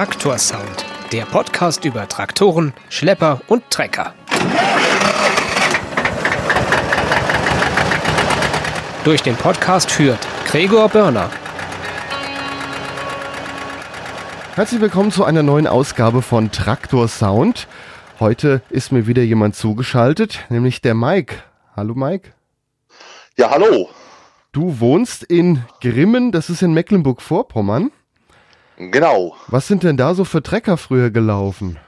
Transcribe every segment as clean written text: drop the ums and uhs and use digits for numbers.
Traktorsound, der Podcast über Traktoren, Schlepper und Trecker. Durch den Podcast führt Gregor Börner. Herzlich willkommen zu einer neuen Ausgabe von Traktorsound. Heute ist mir wieder jemand zugeschaltet, nämlich der Mike. Hallo Mike. Ja, hallo. Du wohnst in Grimmen, das ist in Mecklenburg-Vorpommern. Genau. Was sind denn da so für Trecker früher gelaufen?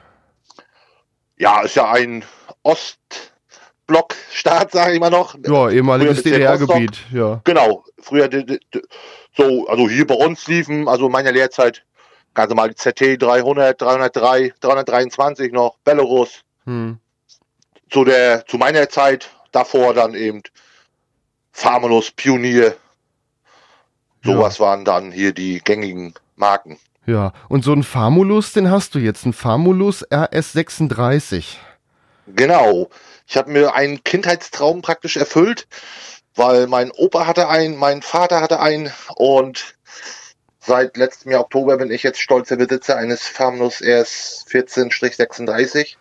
Ja, ist ja ein Ostblockstaat, sage ich mal noch. Ja, ehemaliges DDR-Gebiet. Ja. Genau. Früher, so, also hier bei uns liefen, also in meiner Lehrzeit, ganz normal die ZT 300, 303, 323 noch, Belarus. Zu meiner Zeit, davor dann eben Farmerlos, Pionier. Sowas waren dann hier die gängigen Marken. Ja, und so einen Famulus, den hast du jetzt, einen Famulus RS-36. Genau. Ich habe mir einen Kindheitstraum praktisch erfüllt, weil mein Opa hatte einen, mein Vater hatte einen und seit letztem Jahr Oktober bin ich jetzt stolzer Besitzer eines Famulus RS-14-36.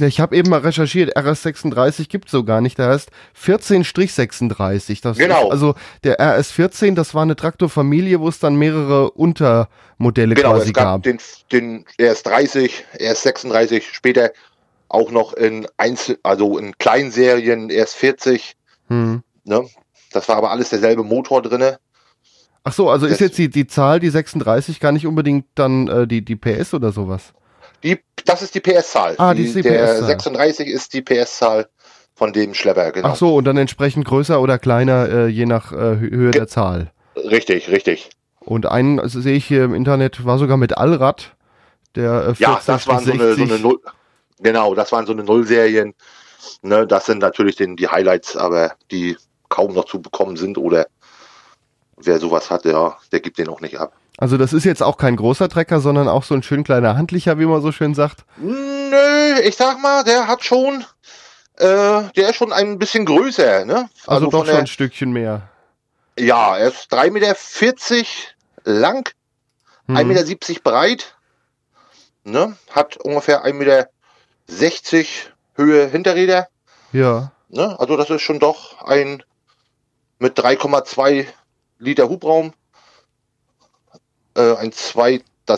Ich habe eben mal recherchiert, RS36 gibt es so gar nicht, der heißt 14-36. Das genau. Ist also der RS14, das war eine Traktorfamilie, wo es dann mehrere Untermodelle quasi gab. Genau, es gab den RS30, RS36, später auch noch in in Kleinserien RS40. Ne? Das war aber alles derselbe Motor drin. Ach so, also ist jetzt die Zahl, die 36, gar nicht unbedingt dann die PS oder sowas? Das ist die PS-Zahl. Ah, die ist die PS-Zahl. Der 36 ist die PS-Zahl von dem Schlepper, genau. Ach so, und dann entsprechend größer oder kleiner, je nach Höhe der Zahl. Richtig, richtig. Und einen sehe ich hier im Internet, war sogar mit Allrad, der 40, ja, das waren 60. Das waren so eine Nullserien. Ne, das sind natürlich die Highlights, aber die kaum noch zu bekommen sind oder wer sowas hat, der gibt den auch nicht ab. Also das ist jetzt auch kein großer Trecker, sondern auch so ein schön kleiner handlicher, wie man so schön sagt. Nö, ich sag mal, der ist schon ein bisschen größer, ne? Also doch schon ein Stückchen mehr. Ja, er ist 3,40 Meter lang, 1,70 Meter breit, ne? Hat ungefähr 1,60 Meter Höhe Hinterräder. Ja. Ne? Also das ist schon doch ein mit 3,2 Liter Hubraum. Das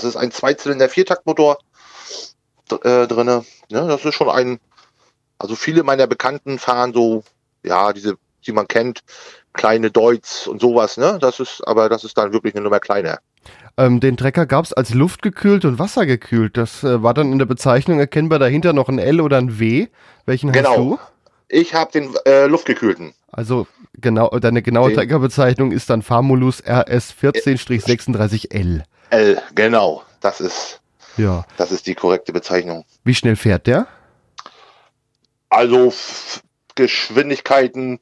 ist ein Zweizylinder-Viertaktmotor drin. Ja, das ist schon also viele meiner Bekannten fahren so, ja, diese, die man kennt, kleine Deutz und sowas, ne? Das ist dann wirklich eine Nummer kleiner. Den Trecker gab es als luftgekühlt und wassergekühlt. Das war dann in der Bezeichnung erkennbar dahinter noch ein L oder ein W. Welchen hast du? Ich habe den luftgekühlten. Also genau, deine genaue Treckerbezeichnung ist dann Famulus RS-14-36L. L, genau. Das ist die korrekte Bezeichnung. Wie schnell fährt der? Also Geschwindigkeiten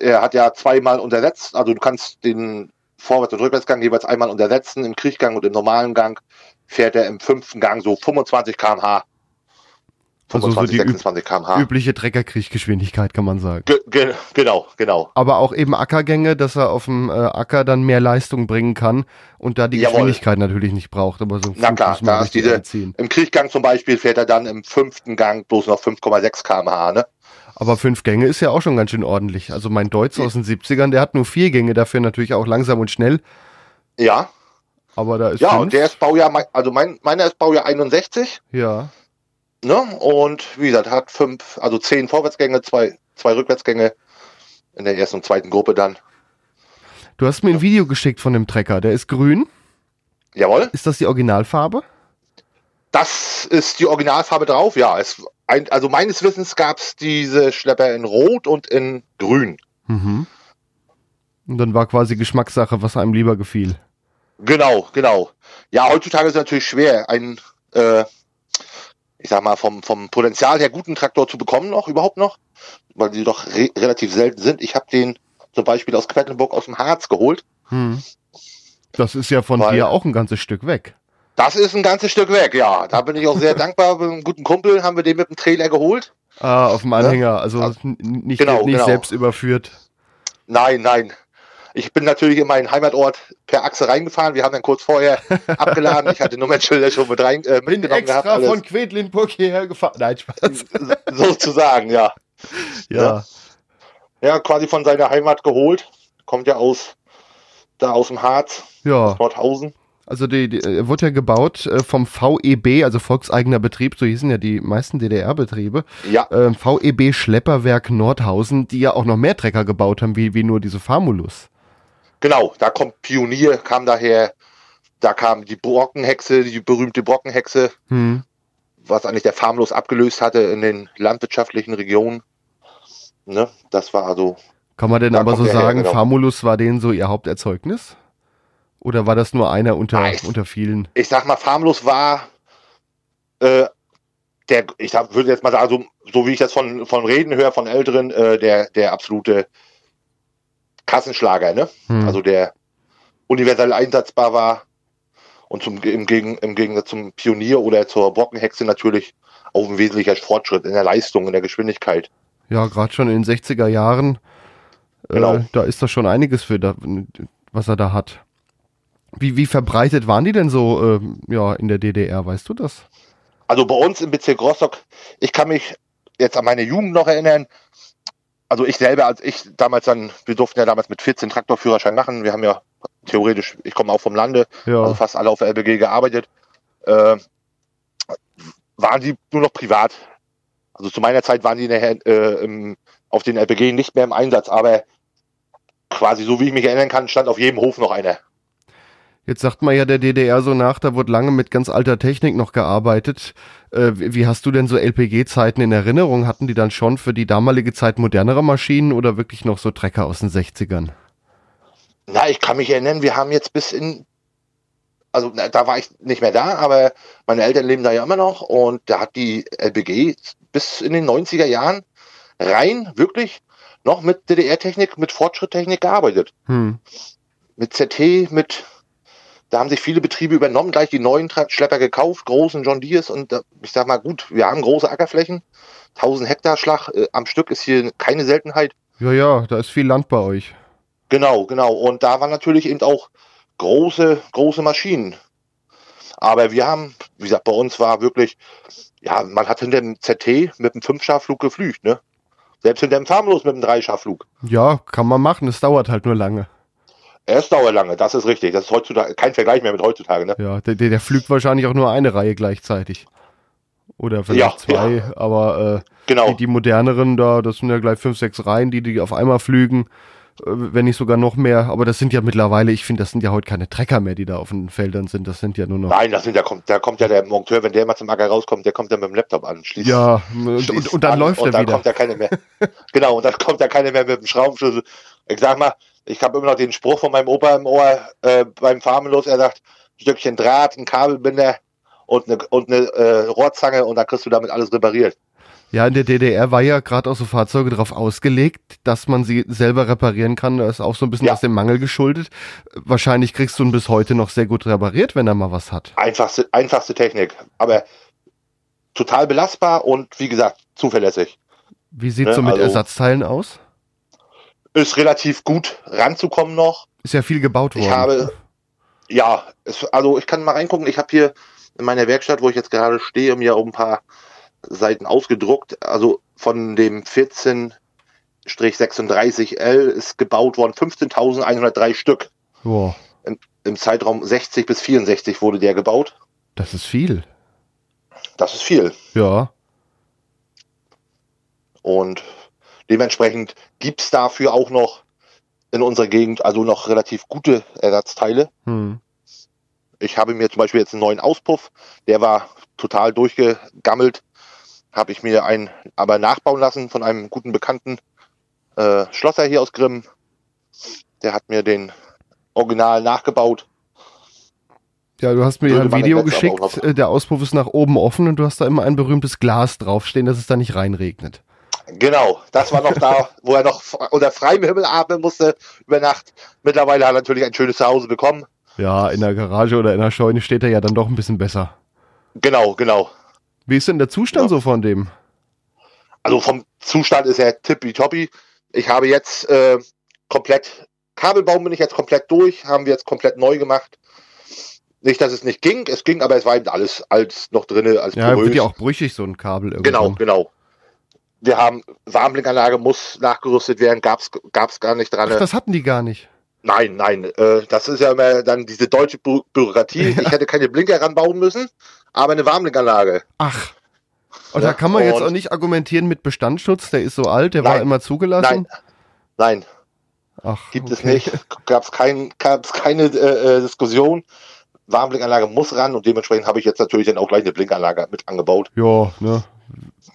er hat ja zweimal untersetzt. Also du kannst den Vorwärts- und Rückwärtsgang jeweils einmal untersetzen. Im Kriechgang und im normalen Gang fährt er im fünften Gang so 25 km/h. 26 km/h. Übliche Treckerkriechgeschwindigkeit, kann man sagen. Genau. Aber auch eben Ackergänge, dass er auf dem Acker dann mehr Leistung bringen kann und da die Geschwindigkeit natürlich nicht braucht. Aber so na klar, da ist im Kriechgang zum Beispiel fährt er dann im fünften Gang bloß noch 5,6 km/h, ne? Aber 5 Gänge ist ja auch schon ganz schön ordentlich. Also mein Deutz aus den 70ern, der hat nur 4 Gänge, dafür natürlich auch langsam und schnell. Ja. Aber da ist und der ist Baujahr, also meiner ist Baujahr 61. Ja. Ne? Und wie gesagt, hat 10 Vorwärtsgänge, 2 Rückwärtsgänge in der ersten und zweiten Gruppe dann. Du hast mir ein Video geschickt von dem Trecker, der ist grün. Jawohl. Ist das die Originalfarbe? Das ist die Originalfarbe drauf, ja. Also meines Wissens gab es diese Schlepper in Rot und in Grün. Mhm. Und dann war quasi Geschmackssache, was einem lieber gefiel. Genau. Ja, heutzutage ist es natürlich schwer, ich sag mal, vom Potenzial her guten Traktor zu bekommen überhaupt noch, weil die doch relativ selten sind. Ich habe den zum Beispiel aus Quedlinburg aus dem Harz geholt. Das ist ja dir auch ein ganzes Stück weg. Das ist ein ganzes Stück weg, ja. Da bin ich auch sehr dankbar. Mit einem guten Kumpel haben wir den mit dem Trailer geholt. Ah, auf dem Anhänger, also nicht selbst überführt. Nein. Ich bin natürlich in meinen Heimatort per Achse reingefahren. Wir haben dann kurz vorher abgeladen. Ich hatte Nummernschilder schon mit rein, mitgenommen gehabt. Extra von Quedlinburg hierher gefahren. Nein, Spaß. Sozusagen, ja. Ja. Ja, quasi von seiner Heimat geholt. Kommt ja aus dem Harz, aus Nordhausen. Also die wurde ja gebaut vom VEB, also Volkseigener Betrieb, so hießen ja die meisten DDR-Betriebe. Ja. VEB Schlepperwerk Nordhausen, die ja auch noch mehr Trecker gebaut haben, wie nur diese Famulus. Genau, da kommt Pionier, kam daher, da kam die Brockenhexe, die berühmte Brockenhexe, was eigentlich der Famulus abgelöst hatte in den landwirtschaftlichen Regionen. Ne? Das war also... Kann man denn aber so sagen, her, genau. Famulus war denen so ihr Haupterzeugnis? Oder war das nur einer unter vielen? Ich sag mal, Famulus war, würde jetzt mal sagen, so wie ich das von Reden höre, von Älteren, der absolute Kassenschlager, ne? Also der universell einsetzbar war und im Gegensatz zum Pionier oder zur Brockenhexe natürlich auch ein wesentlicher Fortschritt in der Leistung, in der Geschwindigkeit. Ja, gerade schon in den 60er Jahren, genau. Da ist das schon einiges für, was er da hat. Wie verbreitet waren die denn so in der DDR, weißt du das? Also bei uns im Bezirk Rostock, ich kann mich jetzt an meine Jugend noch erinnern, also ich selber, wir durften ja damals mit 14 Traktorführerschein machen, wir haben ja theoretisch, ich komme auch vom Lande, also fast alle auf der LPG gearbeitet, waren die nur noch privat. Also zu meiner Zeit waren die auf den LPG nicht mehr im Einsatz, aber quasi so wie ich mich erinnern kann, stand auf jedem Hof noch einer. Jetzt sagt man ja der DDR so nach, da wurde lange mit ganz alter Technik noch gearbeitet. Wie hast du denn so LPG-Zeiten in Erinnerung? Hatten die dann schon für die damalige Zeit modernere Maschinen oder wirklich noch so Trecker aus den 60ern? Na, ich kann mich erinnern, wir haben jetzt da war ich nicht mehr da, aber meine Eltern leben da ja immer noch und da hat die LPG bis in den 90er Jahren rein wirklich noch mit DDR-Technik, mit Fortschritttechnik gearbeitet. Mit ZT, da haben sich viele Betriebe übernommen, gleich die neuen Schlepper gekauft, großen John Deeres und ich sag mal, gut, wir haben große Ackerflächen, 1000 Hektar Schlag am Stück ist hier keine Seltenheit. Ja, da ist viel Land bei euch. Genau und da waren natürlich eben auch große Maschinen. Aber wir haben, wie gesagt, bei uns war wirklich, ja, man hat hinter dem ZT mit dem 5-Scharflug geflügt, ne? Selbst hinter dem Farmerlos mit dem 3-Scharflug. Ja, kann man machen, es dauert halt nur lange. Es dauert lange, das ist richtig. Das ist heutzutage kein Vergleich mehr mit heutzutage, ne? Ja, der flügt wahrscheinlich auch nur eine Reihe gleichzeitig. Oder vielleicht zwei, aber die moderneren da, das sind ja gleich 5, 6 Reihen, die auf einmal flügen, wenn nicht sogar noch mehr. Aber das sind ja mittlerweile, ich finde, das sind ja heute keine Trecker mehr, die da auf den Feldern sind. Das sind ja nur noch... Nein, da kommt ja der Monteur, wenn der mal zum Acker rauskommt, der kommt dann mit dem Laptop an. Ja, und dann läuft er wieder. Und dann kommt ja keine mehr. Genau, und dann kommt ja keine mehr mit dem Schraubenschlüssel. Ich sag mal, ich habe immer noch den Spruch von meinem Opa im Ohr, beim Farmerlos, er sagt, ein Stückchen Draht, ein Kabelbinder und eine Rohrzange und dann kriegst du damit alles repariert. Ja, in der DDR war ja gerade auch so Fahrzeuge darauf ausgelegt, dass man sie selber reparieren kann. Das ist auch so ein bisschen aus dem Mangel geschuldet. Wahrscheinlich kriegst du ihn bis heute noch sehr gut repariert, wenn er mal was hat. Einfachste Technik, aber total belastbar und wie gesagt, zuverlässig. Wie sieht es so mit Ersatzteilen aus? Ist relativ gut ranzukommen noch. Ist ja viel gebaut worden. Ich kann mal reingucken. Ich habe hier in meiner Werkstatt, wo ich jetzt gerade stehe, mir auch ein paar Seiten ausgedruckt. Also von dem 14-36L ist gebaut worden 15.103 Stück. Wow. Im Zeitraum 60 bis 64 wurde der gebaut. Das ist viel. Ja. Und dementsprechend gibt es dafür auch noch in unserer Gegend also noch relativ gute Ersatzteile. Ich habe mir zum Beispiel jetzt einen neuen Auspuff, der war total durchgegammelt, habe ich mir aber nachbauen lassen von einem guten Bekannten, Schlosser hier aus Grimmen. Der hat mir den Original nachgebaut. Ja, du hast mir ein Video geschickt, der Auspuff ist nach oben offen und du hast da immer ein berühmtes Glas draufstehen, dass es da nicht reinregnet. Genau, das war noch da, wo er noch unter freiem Himmel atmen musste über Nacht. Mittlerweile hat er natürlich ein schönes Zuhause bekommen. Ja, in der Garage oder in der Scheune steht er ja dann doch ein bisschen besser. Genau. Wie ist denn der Zustand so von dem? Also vom Zustand ist er tippitoppi. Ich habe jetzt komplett Kabelbaum bin ich jetzt komplett durch, haben wir jetzt komplett neu gemacht. Nicht, dass es nicht ging, es ging, aber es war eben alles noch drin. Als ja, porös. Wird ja auch brüchig, so ein Kabel irgendwie. Genau. Wir haben, Warmblinkanlage muss nachgerüstet werden, gab's gar nicht dran. Ach, das hatten die gar nicht. Nein, das ist ja immer dann diese deutsche Bürokratie. Ja. Ich hätte keine Blinker ranbauen müssen, aber eine Warmblinkanlage. Ach, und ja, da kann man jetzt auch nicht argumentieren mit Bestandsschutz, der ist so alt, der war immer zugelassen? Nein. Ach, gibt es nicht, gab's keine Diskussion. Warmblinkanlage muss ran und dementsprechend habe ich jetzt natürlich dann auch gleich eine Blinkanlage mit angebaut. Ja, ne?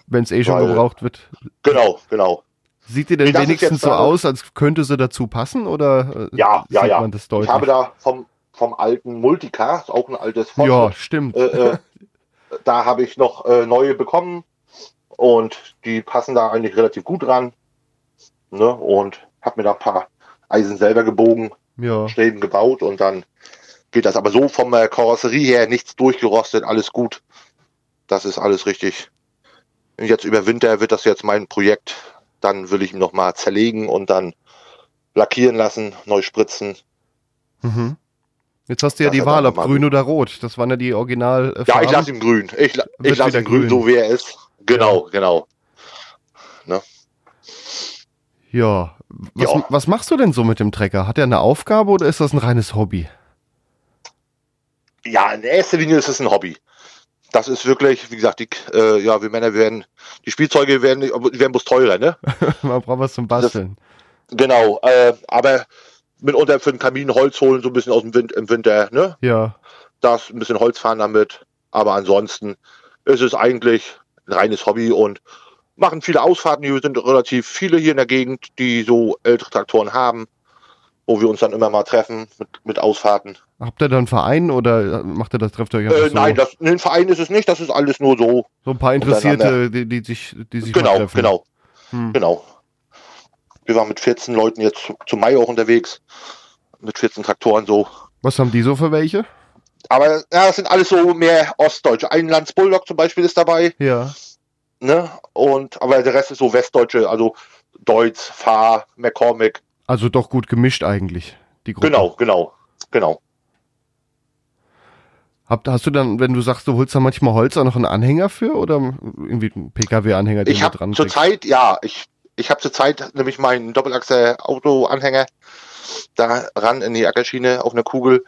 Wenn es schon gebraucht wird. Genau. Sieht die denn wenigstens so aus, als könnte sie dazu passen? Oder ja. Man das deutlich? Ich habe da vom alten Multicar, auch ein altes Ford. Ja, stimmt. Da habe ich noch neue bekommen und die passen da eigentlich relativ gut ran. Ne? Und habe mir da ein paar Eisen selber gebogen, Stäben gebaut und dann geht das. Aber so vom Karosserie her nichts durchgerostet, alles gut. Das ist alles richtig. Und jetzt über Winter wird das jetzt mein Projekt. Dann will ich ihn nochmal zerlegen und dann lackieren lassen, neu spritzen. Mhm. Jetzt hast du ja die Wahl, ob grün oder rot. Das waren ja die Original. Ja, ich lasse ihn grün. Ich lasse ihn grün, so wie er ist. Genau. Ne? Ja. Was machst du denn so mit dem Trecker? Hat er eine Aufgabe oder ist das ein reines Hobby? Ja, in erster Linie ist es ein Hobby. Das ist wirklich, wie gesagt, wir Männer werden, die Spielzeuge werden bloß teurer, ne? Man braucht was zum Basteln. Aber mitunter für den Kamin Holz holen, so ein bisschen aus dem Wind im Winter, ne? Ja. Das, ein bisschen Holz fahren damit, aber ansonsten ist es eigentlich ein reines Hobby und machen viele Ausfahrten. Hier sind relativ viele hier in der Gegend, die so ältere Traktoren haben, wo wir uns dann immer mal treffen mit Ausfahrten. Habt ihr dann einen Verein oder trefft ihr euch so? Nein, ein Verein ist es nicht, das ist alles nur so. So ein paar Interessierte, die sich treffen. Genau. Wir waren mit 14 Leuten jetzt zum Mai auch unterwegs, mit 14 Traktoren so. Was haben die so für welche? Aber ja, das sind alles so mehr Ostdeutsche. Ein Lanz Bulldog zum Beispiel ist dabei. Ja. Ne? Aber der Rest ist so Westdeutsche, also Deutz, Pfarr, McCormick. Also doch gut gemischt eigentlich, die Gruppe. Genau. Hast du dann, wenn du sagst, du holst da manchmal Holz, auch noch einen Anhänger für oder irgendwie einen PKW-Anhänger, den du dran kriegst? Ich habe zurzeit nämlich meinen Doppelachse-Auto-Anhänger da ran in die Ackerschiene auf eine Kugel.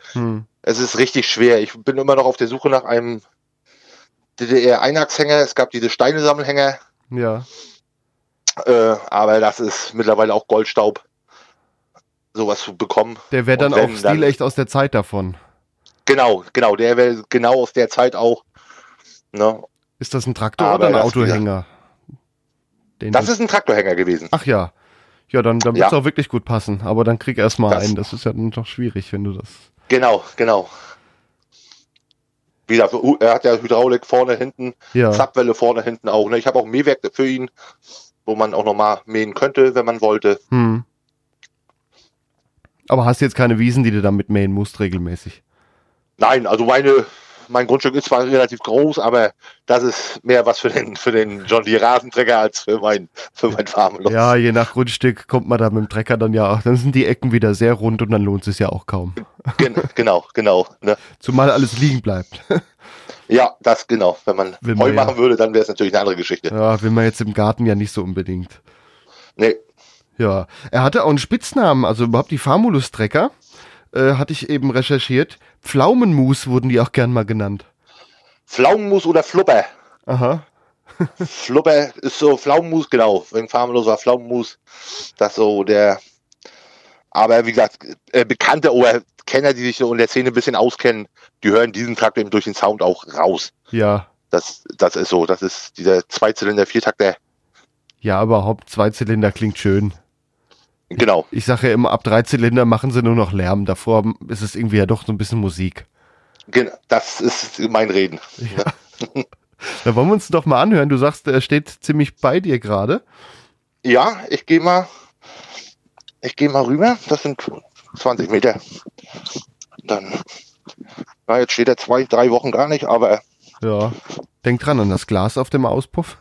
Es ist richtig schwer. Ich bin immer noch auf der Suche nach einem DDR-Einachshänger. Es gab diese Steine-Sammelhänger. Ja. Aber das ist mittlerweile auch Goldstaub, sowas zu bekommen. Der wäre dann auch stilecht aus der Zeit davon. Genau, der wäre genau aus der Zeit auch. Ne? Ist das ein Traktor oder ein Autohänger? Das ist ein Traktorhänger gewesen. Ach ja. Ja, dann wird es auch wirklich gut passen. Aber dann krieg erstmal einen. Das ist ja dann doch schwierig, wenn du das. Genau. Wie gesagt, er hat ja Hydraulik vorne, hinten, Zapfwelle vorne, hinten auch. Ne? Ich habe auch ein Mähwerk für ihn, wo man auch nochmal mähen könnte, wenn man wollte. Aber hast du jetzt keine Wiesen, die du damit mähen musst, regelmäßig? Nein, also mein Grundstück ist zwar relativ groß, aber das ist mehr was für den John Deere Rasentrecker als für mein Farmerlos. Ja, je nach Grundstück kommt man da mit dem Trecker dann dann sind die Ecken wieder sehr rund und dann lohnt es sich ja auch kaum. Genau. Ne? Zumal alles liegen bleibt. Ja, das genau. Wenn man Heu machen würde, dann wäre es natürlich eine andere Geschichte. Ja, will man jetzt im Garten ja nicht so unbedingt. Nee. Ja, er hatte auch einen Spitznamen, also überhaupt die Famulus-Trecker. Hatte ich eben recherchiert. Pflaumenmus wurden die auch gern mal genannt. Pflaumenmus oder Flubber. Aha. Flubber ist so Pflaumenmus, genau. Wegen Famulus war Pflaumenmus. Das so der. Aber wie gesagt, Bekannte oder Kenner, die sich so in der Szene ein bisschen auskennen, die hören diesen Takt eben durch den Sound auch raus. Ja. Das ist so. Das ist dieser Zweizylinder-Viertakter. Ja, aber Zweizylinder klingt schön. Genau. Ich sage ja immer, ab 3 Zylinder machen sie nur noch Lärm. Davor ist es irgendwie ja doch so ein bisschen Musik. Genau, das ist mein Reden. Ja. Dann wollen wir uns doch mal anhören. Du sagst, er steht ziemlich bei dir gerade. Ja, ich gehe mal rüber. Das sind 20 Meter. Dann, jetzt steht er 2-3 Wochen gar nicht, aber... Ja, denk dran an das Glas auf dem Auspuff.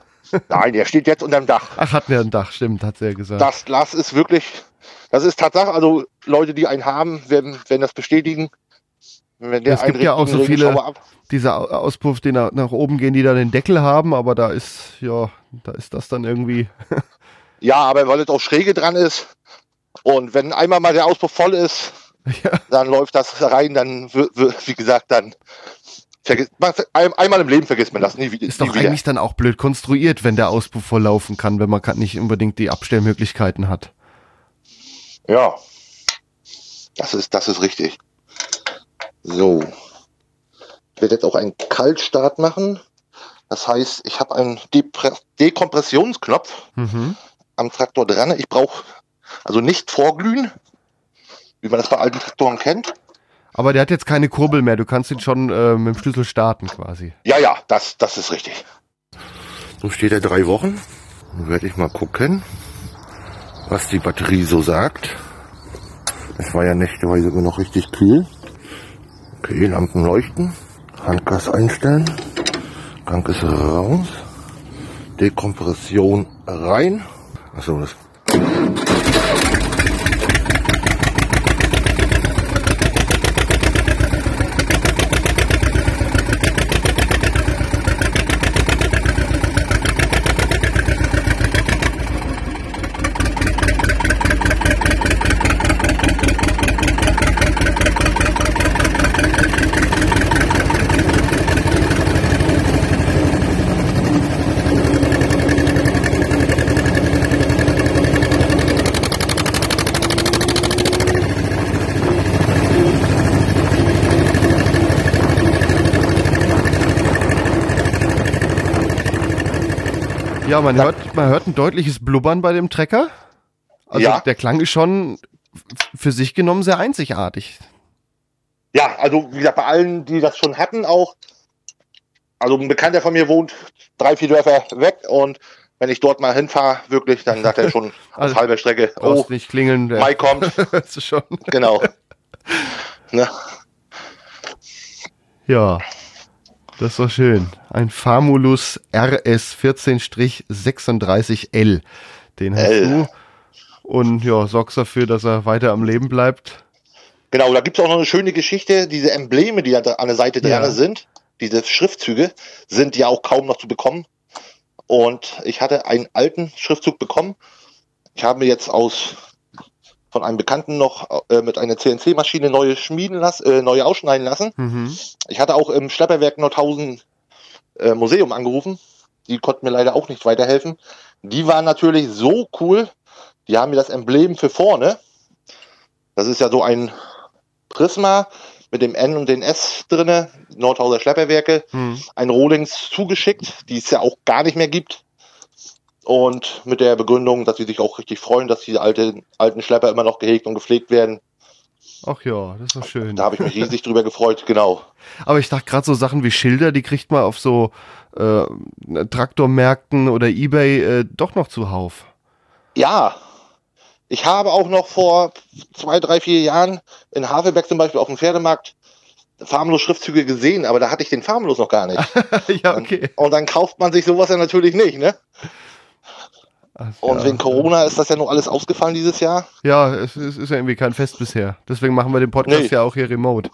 Nein, der steht jetzt unterm Dach. Ach, hat der ein Dach, stimmt, hat er gesagt. Das Glas ist wirklich, das ist Tatsache, also Leute, die einen haben, werden das bestätigen. Wenn der es gibt ja auch so viele, diese Auspuff, die nach oben gehen, die dann den Deckel haben, aber da ist das dann irgendwie. Ja, aber weil es auch schräge dran ist und wenn einmal mal der Auspuff voll ist, ja, dann läuft das rein, dann wie gesagt, dann einmal im Leben vergisst man das nie wieder. Ist doch eigentlich dann auch blöd konstruiert, wenn der Auspuff voll laufen kann, wenn man nicht unbedingt die Abstellmöglichkeiten hat. Ja, das ist richtig. So, ich werde jetzt auch einen Kaltstart machen. Das heißt, ich habe einen Dekompressionsknopf am Traktor dran. Ich brauche also nicht vorglühen, wie man das bei alten Traktoren kennt. Aber der hat jetzt keine Kurbel mehr. Du kannst ihn schon mit dem Schlüssel starten quasi. Ja, das ist richtig. So steht er 3 Wochen. Dann werde ich mal gucken, was die Batterie so sagt. Es war ja nächteweise noch richtig kühl. Okay, Lampen leuchten, Handgas einstellen, Gang ist raus, Dekompression rein. Achso, das. Ja, man hört ein deutliches Blubbern bei dem Trecker. Also ja, der Klang ist schon für sich genommen sehr einzigartig. Ja, also wie gesagt, bei allen, die das schon hatten auch, also ein Bekannter von mir wohnt 3-4 Dörfer weg und wenn ich dort mal hinfahre, wirklich, dann sagt er schon also auf halber Strecke, oh, nicht klingeln, Mike kommt. Schon. Genau. Ne? Ja. Das war schön. Ein Famulus RS-14-36L. Den hast du. Und ja, sorgst dafür, dass er weiter am Leben bleibt. Genau, da gibt es auch noch eine schöne Geschichte. Diese Embleme, die da an der Seite dran sind, diese Schriftzüge, sind ja auch kaum noch zu bekommen. Und ich hatte einen alten Schriftzug bekommen. Ich habe mir jetzt von einem Bekannten noch mit einer CNC-Maschine neue ausschneiden lassen. Mhm. Ich hatte auch im Schlepperwerk Nordhausen Museum angerufen. Die konnten mir leider auch nicht weiterhelfen. Die waren natürlich so cool. Die haben mir das Emblem für vorne. Das ist ja so ein Prisma mit dem N und den S drinne. Nordhauser Schlepperwerke. Mhm. Ein Rohlings zugeschickt, die es ja auch gar nicht mehr gibt. Und mit der Begründung, dass sie sich auch richtig freuen, dass diese alten Schlepper immer noch gehegt und gepflegt werden. Ach ja, das ist doch schön. Da habe ich mich riesig drüber gefreut, genau. Aber ich dachte gerade so Sachen wie Schilder, die kriegt man auf so Traktormärkten oder eBay doch noch zuhauf. Ja, ich habe auch noch vor 2, 3, 4 Jahren in Havelberg zum Beispiel auf dem Pferdemarkt farmlos Schriftzüge gesehen, aber da hatte ich den Farmlos noch gar nicht. Ja, okay. Und dann kauft man sich sowas ja natürlich nicht, ne? Und wegen Corona ist das ja noch alles ausgefallen dieses Jahr. Ja, es ist ja irgendwie kein Fest bisher. Deswegen machen wir den Podcast ja auch hier remote.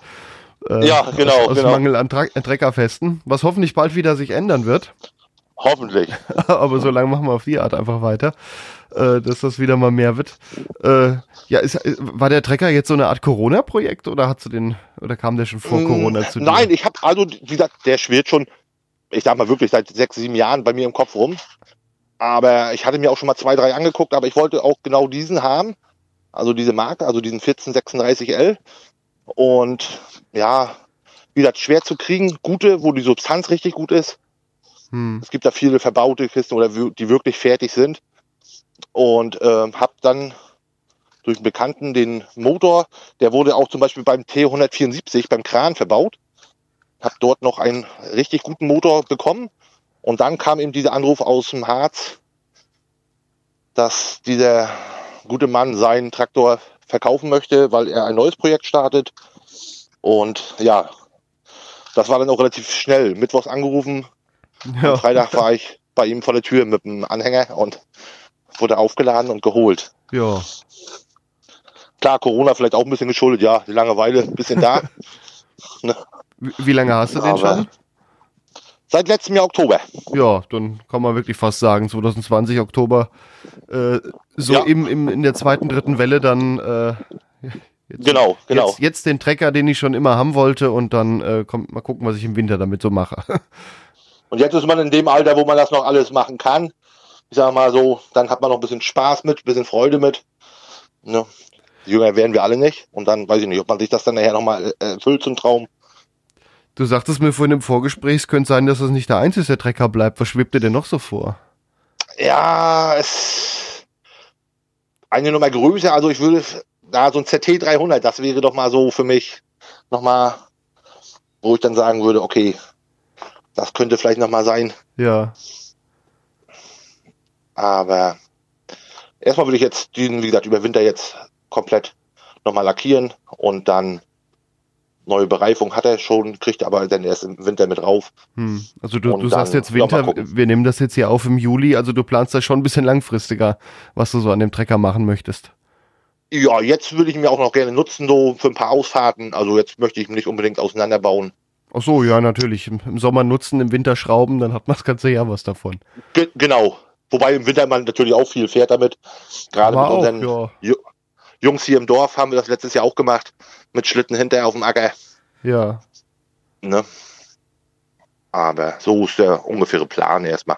Ja, genau. Aus Mangel an Treckerfesten, was hoffentlich bald wieder sich ändern wird. Hoffentlich. Aber so lange machen wir auf die Art einfach weiter, dass das wieder mal mehr wird. War der Trecker jetzt so eine Art Corona-Projekt oder kam der schon vor Corona zu dir? Nein, ich habe wie gesagt, der schwirrt schon, ich sag mal wirklich seit 6, 7 Jahren bei mir im Kopf rum. Aber ich hatte mir auch schon mal 2, 3 angeguckt, aber ich wollte auch genau diesen haben, also diese Marke, also diesen 1436L. Und ja, wie gesagt, schwer zu kriegen, gute, wo die Substanz richtig gut ist. Es gibt da viele verbaute Kisten, oder die wirklich fertig sind. Und habe dann durch einen Bekannten den Motor, der wurde auch zum Beispiel beim T174, beim Kran verbaut. Habe dort noch einen richtig guten Motor bekommen. Und dann kam eben dieser Anruf aus dem Harz, dass dieser gute Mann seinen Traktor verkaufen möchte, weil er ein neues Projekt startet. Und ja, das war dann auch relativ schnell. Mittwochs angerufen, Freitag war ich bei ihm vor der Tür mit dem Anhänger und wurde aufgeladen und geholt. Ja. Klar, Corona vielleicht auch ein bisschen geschuldet, ja, die Langeweile ein bisschen da. Ne? Wie lange hast du den schon? Seit letztem Jahr Oktober. Ja, dann kann man wirklich fast sagen, 2020 Oktober, in der zweiten, dritten Welle dann... Jetzt, jetzt den Trecker, den ich schon immer haben wollte, und dann kommt mal gucken, was ich im Winter damit so mache. Und jetzt ist man in dem Alter, wo man das noch alles machen kann. Ich sage mal so, dann hat man noch ein bisschen Spaß mit, ein bisschen Freude mit. Ne? Jünger werden wir alle nicht. Und dann weiß ich nicht, ob man sich das dann nachher nochmal erfüllt zum Traum. Du sagtest mir vorhin im Vorgespräch, es könnte sein, dass das nicht der einzige Trecker bleibt. Was schwebt dir denn noch so vor? Ja, eine Nummer größer. Also ich würde... Da so ein ZT 300, das wäre doch mal so für mich nochmal, wo ich dann sagen würde, okay, das könnte vielleicht nochmal sein. Ja. Aber erstmal würde ich jetzt diesen, wie gesagt, über Winter jetzt komplett nochmal lackieren und dann neue Bereifung hat er schon, kriegt aber dann erst im Winter mit rauf. Hm. Also du sagst jetzt Winter, wir nehmen das jetzt hier auf im Juli, also du planst das schon ein bisschen langfristiger, was du so an dem Trecker machen möchtest. Ja, jetzt würde ich mir auch noch gerne nutzen, so für ein paar Ausfahrten. Also jetzt möchte ich ihn nicht unbedingt auseinanderbauen. Ach so, ja, natürlich. Im Sommer nutzen, im Winter schrauben, dann hat man das ganze Jahr was davon. Genau. Wobei im Winter man natürlich auch viel fährt damit. Gerade mit unseren Jungs hier im Dorf haben wir das letztes Jahr auch gemacht. Mit Schlitten hinterher auf dem Acker. Ja. Ne? Aber so ist der ungefähre Plan erstmal.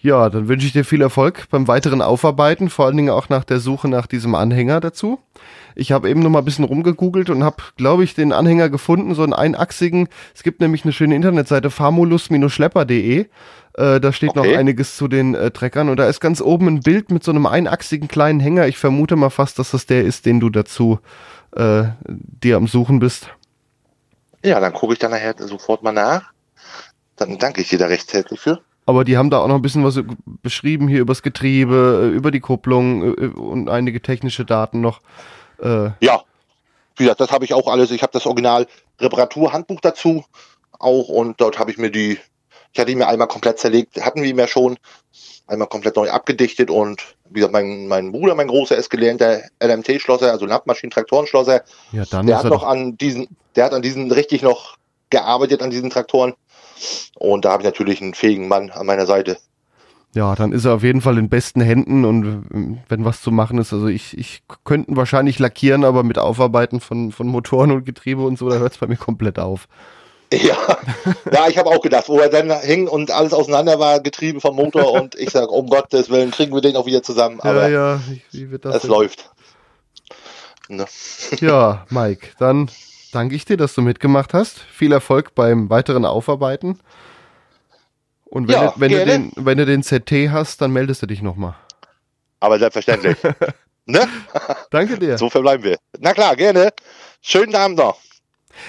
Ja, dann wünsche ich dir viel Erfolg beim weiteren Aufarbeiten, vor allen Dingen auch nach der Suche nach diesem Anhänger dazu. Ich habe eben noch mal ein bisschen rumgegoogelt und habe, glaube ich, den Anhänger gefunden, so einen einachsigen. Es gibt nämlich eine schöne Internetseite, farmolus-schlepper.de. Da steht noch einiges zu den Treckern. Und da ist ganz oben ein Bild mit so einem einachsigen kleinen Hänger. Ich vermute mal fast, dass das der ist, den du dazu dir am Suchen bist. Ja, dann gucke ich da nachher sofort mal nach. Dann danke ich dir da recht herzlich für. Aber die haben da auch noch ein bisschen was beschrieben hier über das Getriebe, über die Kupplung und einige technische Daten noch. Ja, wie gesagt, das habe ich auch alles. Ich habe das Original-Reparatur-Handbuch dazu auch und dort habe ich mir ich hatte ihn mir einmal komplett zerlegt, hatten wir ihn ja schon, einmal komplett neu abgedichtet und wie gesagt, mein Bruder, mein Großer, ist gelernter LMT-Schlosser, also Landmaschinen-Traktorenschlosser. Ja, dann der ist hat noch an diesen richtig noch gearbeitet, an diesen Traktoren. Und da habe ich natürlich einen fähigen Mann an meiner Seite. Ja, dann ist er auf jeden Fall in besten Händen und wenn was zu machen ist, also ich könnte wahrscheinlich lackieren, aber mit Aufarbeiten von Motoren und Getriebe und so, da hört es bei mir komplett auf. Ja, ich habe auch gedacht, wo er dann hing und alles auseinander war, Getriebe vom Motor und ich sage, um Gottes Willen, kriegen wir den auch wieder zusammen. Aber ja, wie wird das es denn? Läuft. Ne? Ja, Mike, dann... Danke ich dir, dass du mitgemacht hast. Viel Erfolg beim weiteren Aufarbeiten. Und wenn du den ZT hast, dann meldest du dich nochmal. Aber selbstverständlich. Ne? Danke dir. So verbleiben wir. Na klar, gerne. Schönen Abend noch.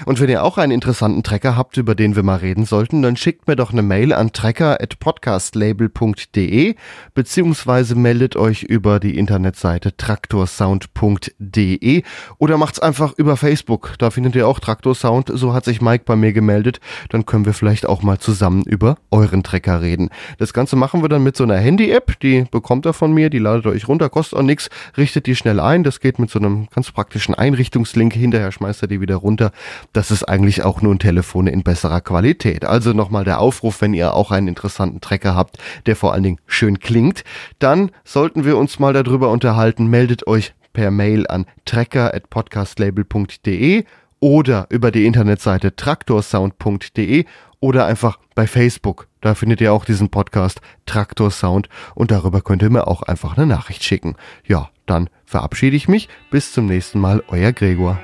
Und wenn ihr auch einen interessanten Trecker habt, über den wir mal reden sollten, dann schickt mir doch eine Mail an trecker@podcastlabel.de beziehungsweise meldet euch über die Internetseite traktorsound.de oder macht's einfach über Facebook. Da findet ihr auch Traktorsound. So hat sich Mike bei mir gemeldet. Dann können wir vielleicht auch mal zusammen über euren Trecker reden. Das Ganze machen wir dann mit so einer Handy-App. Die bekommt ihr von mir. Die ladet euch runter, kostet auch nichts. Richtet die schnell ein. Das geht mit so einem ganz praktischen Einrichtungslink. Hinterher schmeißt ihr die wieder runter. Das ist eigentlich auch nur ein Telefon in besserer Qualität. Also nochmal der Aufruf, wenn ihr auch einen interessanten Trecker habt, der vor allen Dingen schön klingt, dann sollten wir uns mal darüber unterhalten. Meldet euch per Mail an trecker@podcastlabel.de oder über die Internetseite traktorsound.de oder einfach bei Facebook. Da findet ihr auch diesen Podcast Traktorsound und darüber könnt ihr mir auch einfach eine Nachricht schicken. Ja, dann verabschiede ich mich. Bis zum nächsten Mal, euer Gregor.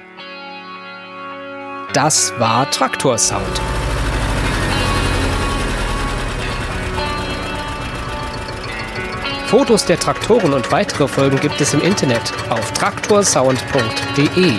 Das war Traktorsound. Fotos der Traktoren und weitere Folgen gibt es im Internet auf traktorsound.de.